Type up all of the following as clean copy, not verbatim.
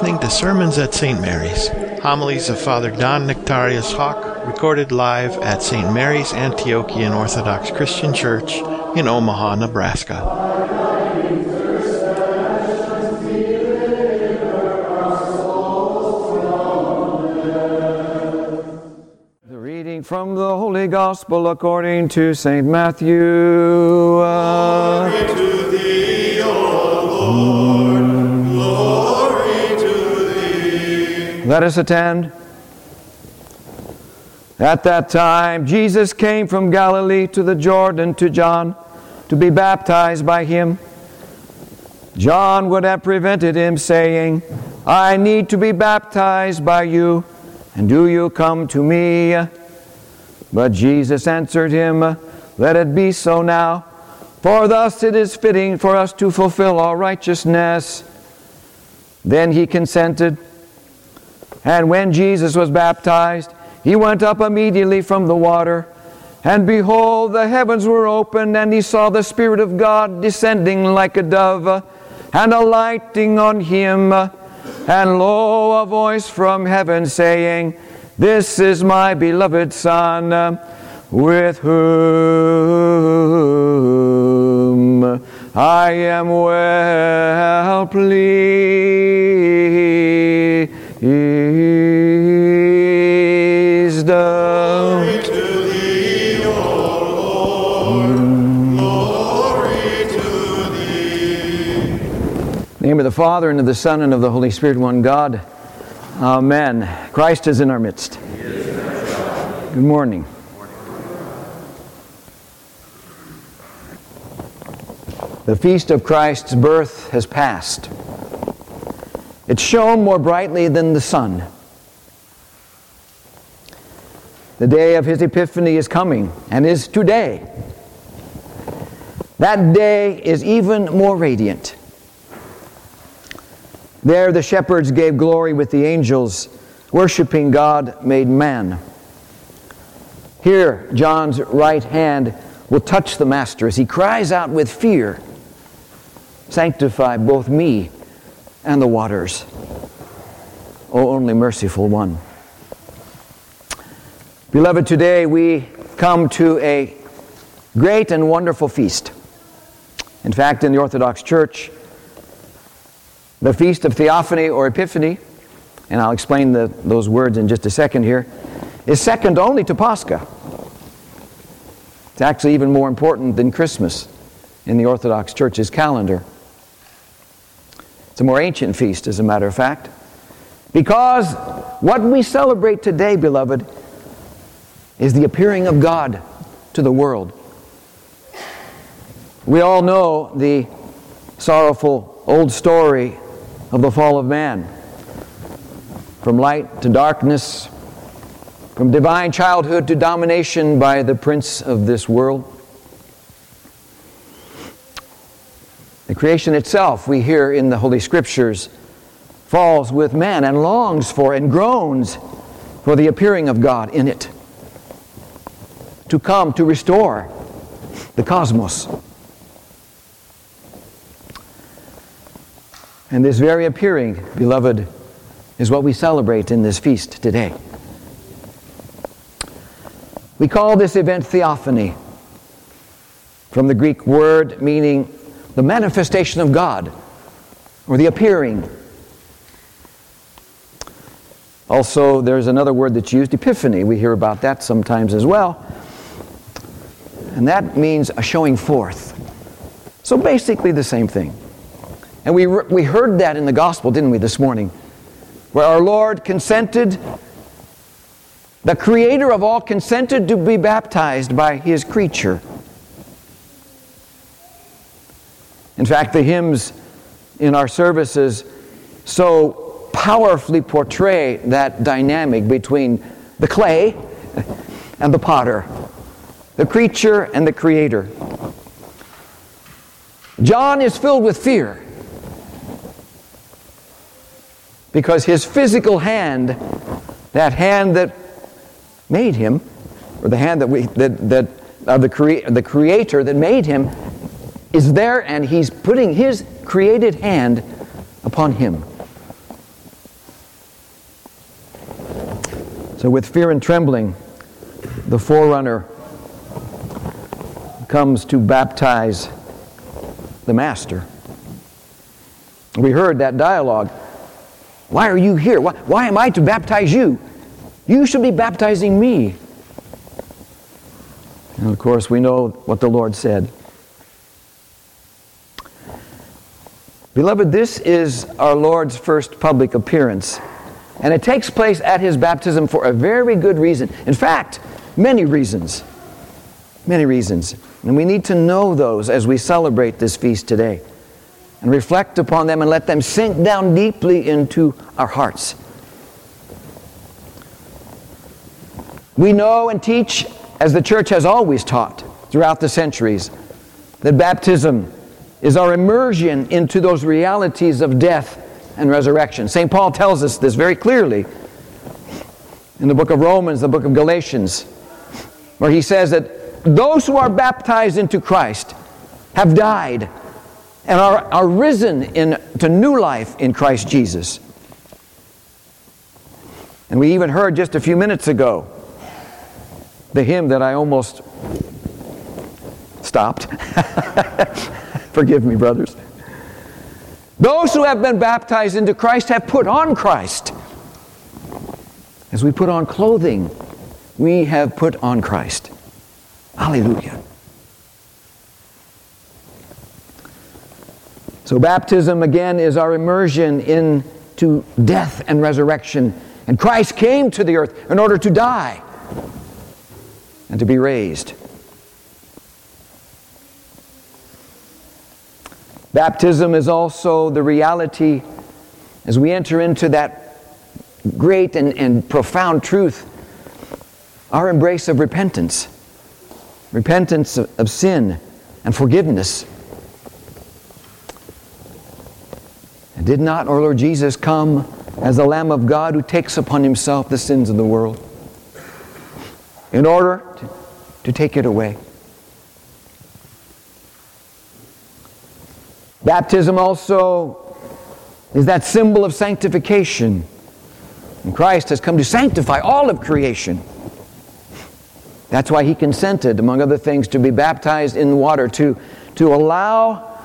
listening to Sermons at St. Mary's, homilies of Father Don Nectarius Hawk, recorded live at St. Mary's Antiochian Orthodox Christian Church in Omaha, Nebraska. From the Holy Gospel according to St. Matthew. Glory to thee, O Lord. Glory to thee. Let us attend. At that time, Jesus came from Galilee to the Jordan to John to be baptized by him. John would have prevented him, saying, I need to be baptized by you, and do you come to me? But Jesus answered him, Let it be so now, for thus it is fitting for us to fulfill all righteousness. Then he consented. And when Jesus was baptized, he went up immediately from the water. And behold, the heavens were opened, and he saw the Spirit of God descending like a dove, and alighting on him. And lo, a voice from heaven saying, This is my beloved Son, with whom I am well pleased. Glory to thee, O Lord. Glory to thee. In the name of the Father, and of the Son, and of the Holy Spirit, one God. Amen. Christ is in our midst. Good morning. The feast of Christ's birth has passed. It shone more brightly than the sun. The day of his Epiphany is coming and is today. That day is even more radiant. There the shepherds gave glory with the angels, worshiping God made man. Here John's right hand will touch the Master as he cries out with fear, Sanctify both me and the waters, O only merciful one. Beloved, today we come to a great and wonderful feast. In fact, in the Orthodox Church, the Feast of Theophany or Epiphany, and I'll explain those words in just a second here, is second only to Pascha. It's actually even more important than Christmas in the Orthodox Church's calendar. It's a more ancient feast, as a matter of fact, because what we celebrate today, beloved, is the appearing of God to the world. We all know the sorrowful old story of the fall of man. From light to darkness, from divine childhood to domination by the prince of this world. The creation itself, we hear in the Holy Scriptures, falls with man and longs for and groans for the appearing of God in it, to come to restore the cosmos. And this very appearing, beloved, is what we celebrate in this feast today. We call this event Theophany, from the Greek word meaning the manifestation of God, or the appearing. Also, there's another word that's used, Epiphany. We hear about that sometimes as well. And that means a showing forth. So basically the same thing. And we heard that in the Gospel, didn't we, this morning? Where our Lord consented, the Creator of all consented to be baptized by His creature. In fact, the hymns in our services so powerfully portray that dynamic between the clay and the potter, the creature and the Creator. John is filled with fear, because his physical hand, that hand that made him, or the hand of the Creator that made him, is there, and he's putting his created hand upon him. So with fear and trembling, the forerunner comes to baptize the Master. We heard that dialogue. Why are you here? Why am I to baptize you? You should be baptizing me. And of course, we know what the Lord said. Beloved, this is our Lord's first public appearance. And it takes place at his baptism for a very good reason. In fact, many reasons. Many reasons. And we need to know those as we celebrate this feast today. And reflect upon them and let them sink down deeply into our hearts. We know and teach, as the Church has always taught throughout the centuries, that baptism is our immersion into those realities of death and resurrection. St. Paul tells us this very clearly in the book of Romans, the book of Galatians, where he says that those who are baptized into Christ have died and are risen to new life in Christ Jesus. And we even heard just a few minutes ago the hymn that I almost stopped. Forgive me, brothers. Those who have been baptized into Christ have put on Christ. As we put on clothing, we have put on Christ. Hallelujah. So baptism, again, is our immersion into death and resurrection. And Christ came to the earth in order to die and to be raised. Baptism is also the reality, as we enter into that great and profound truth, our embrace of repentance. Repentance of sin and forgiveness. And did not our Lord Jesus come as the Lamb of God who takes upon himself the sins of the world in order to take it away? Baptism also is that symbol of sanctification. And Christ has come to sanctify all of creation. That's why he consented, among other things, to be baptized in water, to allow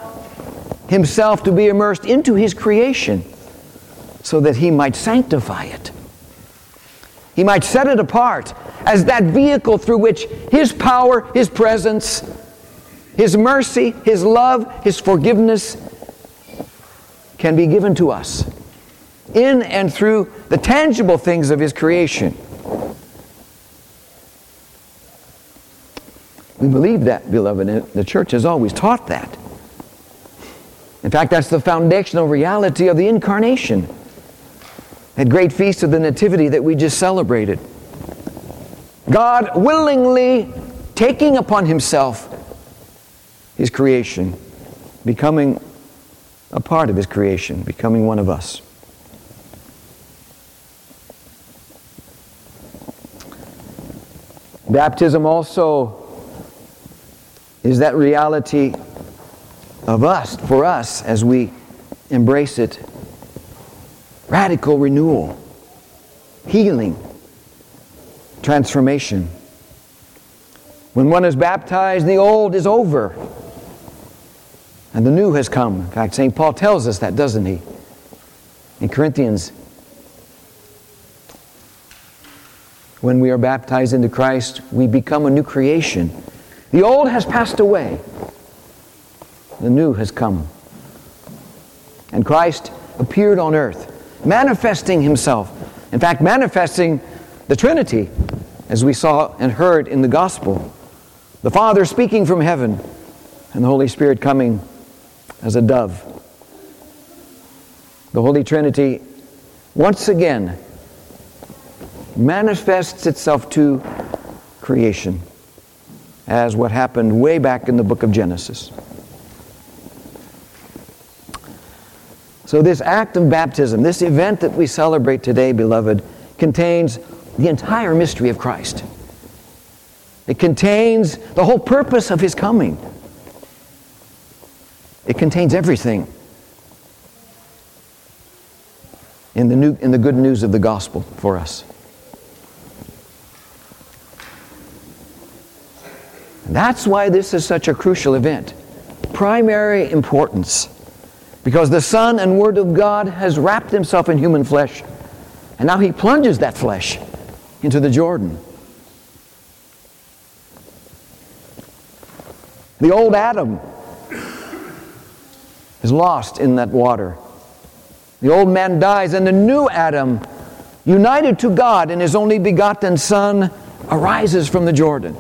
himself to be immersed into his creation so that he might sanctify it. He might set it apart as that vehicle through which his power, his presence, his mercy, his love, his forgiveness can be given to us in and through the tangible things of his creation. We believe that, beloved, and the Church has always taught that. In fact, that's the foundational reality of the Incarnation, that great feast of the Nativity that we just celebrated. God willingly taking upon himself his creation, becoming a part of his creation, becoming one of us. Baptism also is that reality of us, for us, as we embrace it. Radical renewal, healing, transformation. When one is baptized, the old is over. And the new has come. In fact, St. Paul tells us that, doesn't he? In Corinthians, when we are baptized into Christ, we become a new creation. The old has passed away. The new has come. And Christ appeared on earth, manifesting himself. In fact, manifesting the Trinity, as we saw and heard in the Gospel. The Father speaking from heaven, and the Holy Spirit coming as a dove. The Holy Trinity once again manifests itself to creation as what happened way back in the book of Genesis. So this act of baptism, this event that we celebrate today, beloved, contains the entire mystery of Christ. It contains the whole purpose of his coming. It contains everything in the good news of the gospel for us. That's why this is such a crucial event. Primary importance. Because the Son and Word of God has wrapped himself in human flesh. And now he plunges that flesh into the Jordan. The old Adam is lost in that water. The old man dies, and the new Adam, united to God in his only begotten Son, arises from the Jordan.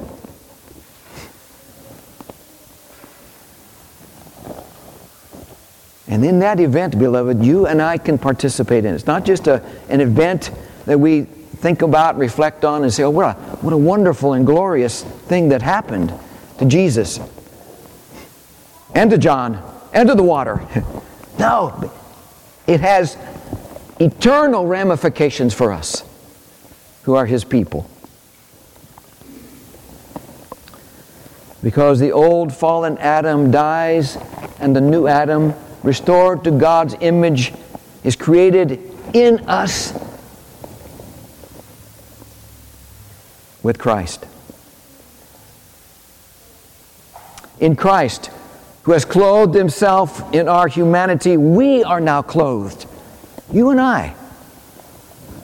And in that event, beloved, you and I can participate in it. It's not just an event that we think about, reflect on, and say, oh, what a wonderful and glorious thing that happened to Jesus and to John and to the water. No, it has eternal ramifications for us who are his people. Because the old fallen Adam dies and the new Adam, restored to God's image, is created in us with Christ. In Christ, who has clothed himself in our humanity, we are now clothed, you and I,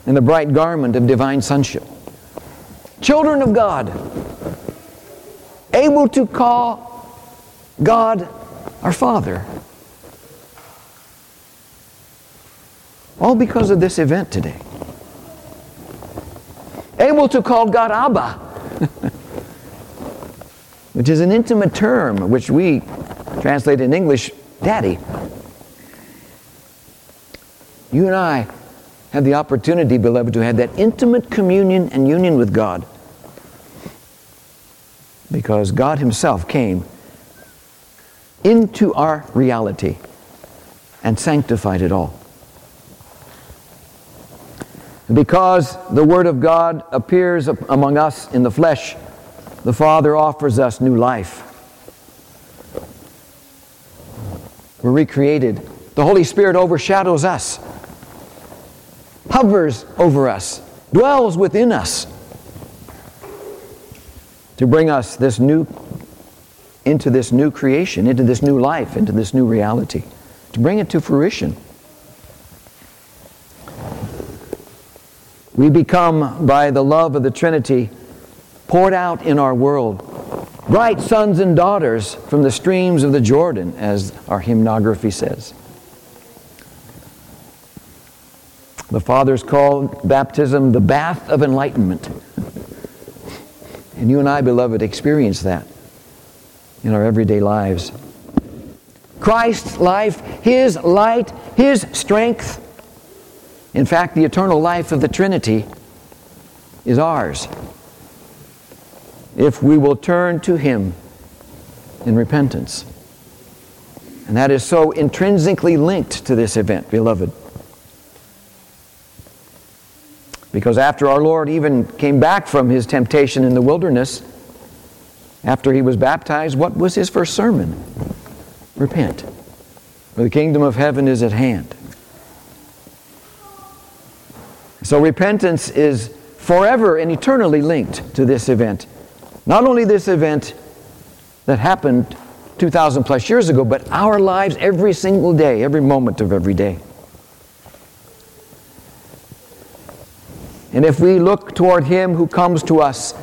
in the bright garment of divine sonship. Children of God, able to call God our Father. All because of this event today. Able to call God Abba, which is an intimate term which we translate in English, Daddy. You and I have the opportunity, beloved, to have that intimate communion and union with God, because God himself came into our reality and sanctified it all. Because the Word of God appears among us in the flesh, the Father offers us new life. We're recreated. The Holy Spirit overshadows us, hovers over us, dwells within us to bring us into this new creation, into this new life, into this new reality, to bring it to fruition. We become, by the love of the Trinity, poured out in our world, bright sons and daughters from the streams of the Jordan, as our hymnography says. The Fathers call baptism the bath of enlightenment. And you and I, beloved, experience that in our everyday lives. Christ's life, his light, his strength, in fact, the eternal life of the Trinity is ours if we will turn to him in repentance. And that is so intrinsically linked to this event, beloved. Because after our Lord even came back from his temptation in the wilderness, after he was baptized, what was his first sermon? Repent, for the kingdom of heaven is at hand. So repentance is forever and eternally linked to this event. Not only this event that happened 2,000 plus years ago, but our lives every single day, every moment of every day. And if we look toward him who comes to us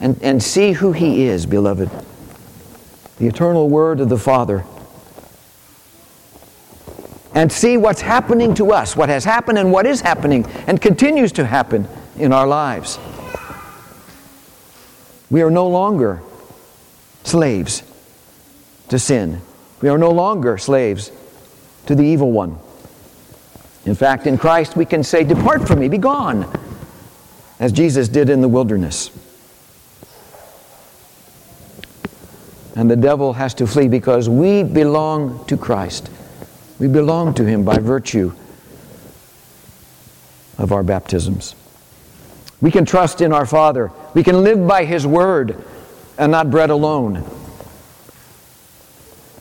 and see who he is, beloved, the eternal Word of the Father, and see what's happening to us, what has happened and what is happening and continues to happen in our lives. We are no longer slaves to sin. We are no longer slaves to the evil one. In fact, in Christ we can say, "Depart from me, be gone," as Jesus did in the wilderness. And the devil has to flee because we belong to Christ. We belong to him by virtue of our baptisms. We can trust in our Father. We can live by his word and not bread alone.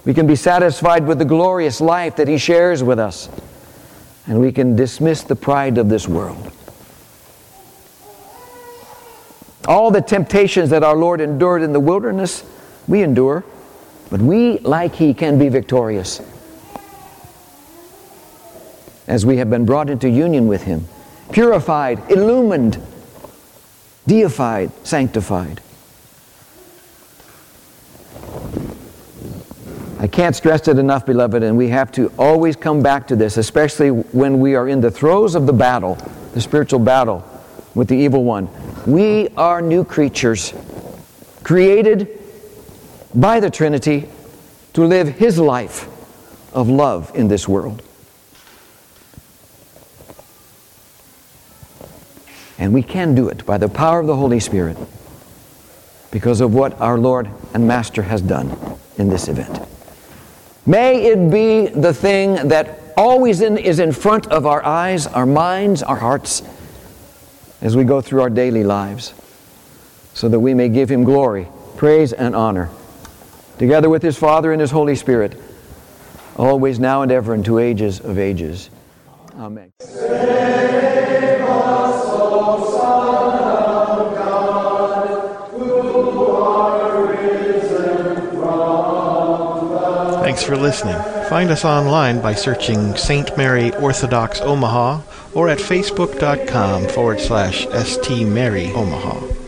We can be satisfied with the glorious life that he shares with us. And we can dismiss the pride of this world. All the temptations that our Lord endured in the wilderness We endure, but we, like He, can be victorious as we have been brought into union with Him, purified, illumined, deified, sanctified. I can't stress it enough, beloved, and we have to always come back to this, especially when we are in the throes of the battle, the spiritual battle with the evil one. We are new creatures, created by the Trinity to live His life of love in this world. And we can do it by the power of the Holy Spirit because of what our Lord and Master has done in this event. May it be the thing that always is in front of our eyes, our minds, our hearts, as we go through our daily lives, so that we may give Him glory, praise, and honor, together with His Father and His Holy Spirit, always, now, and ever, into ages of ages. Amen. Thanks for listening. Find us online by searching St. Mary Orthodox Omaha or at facebook.com/ST Mary Omaha.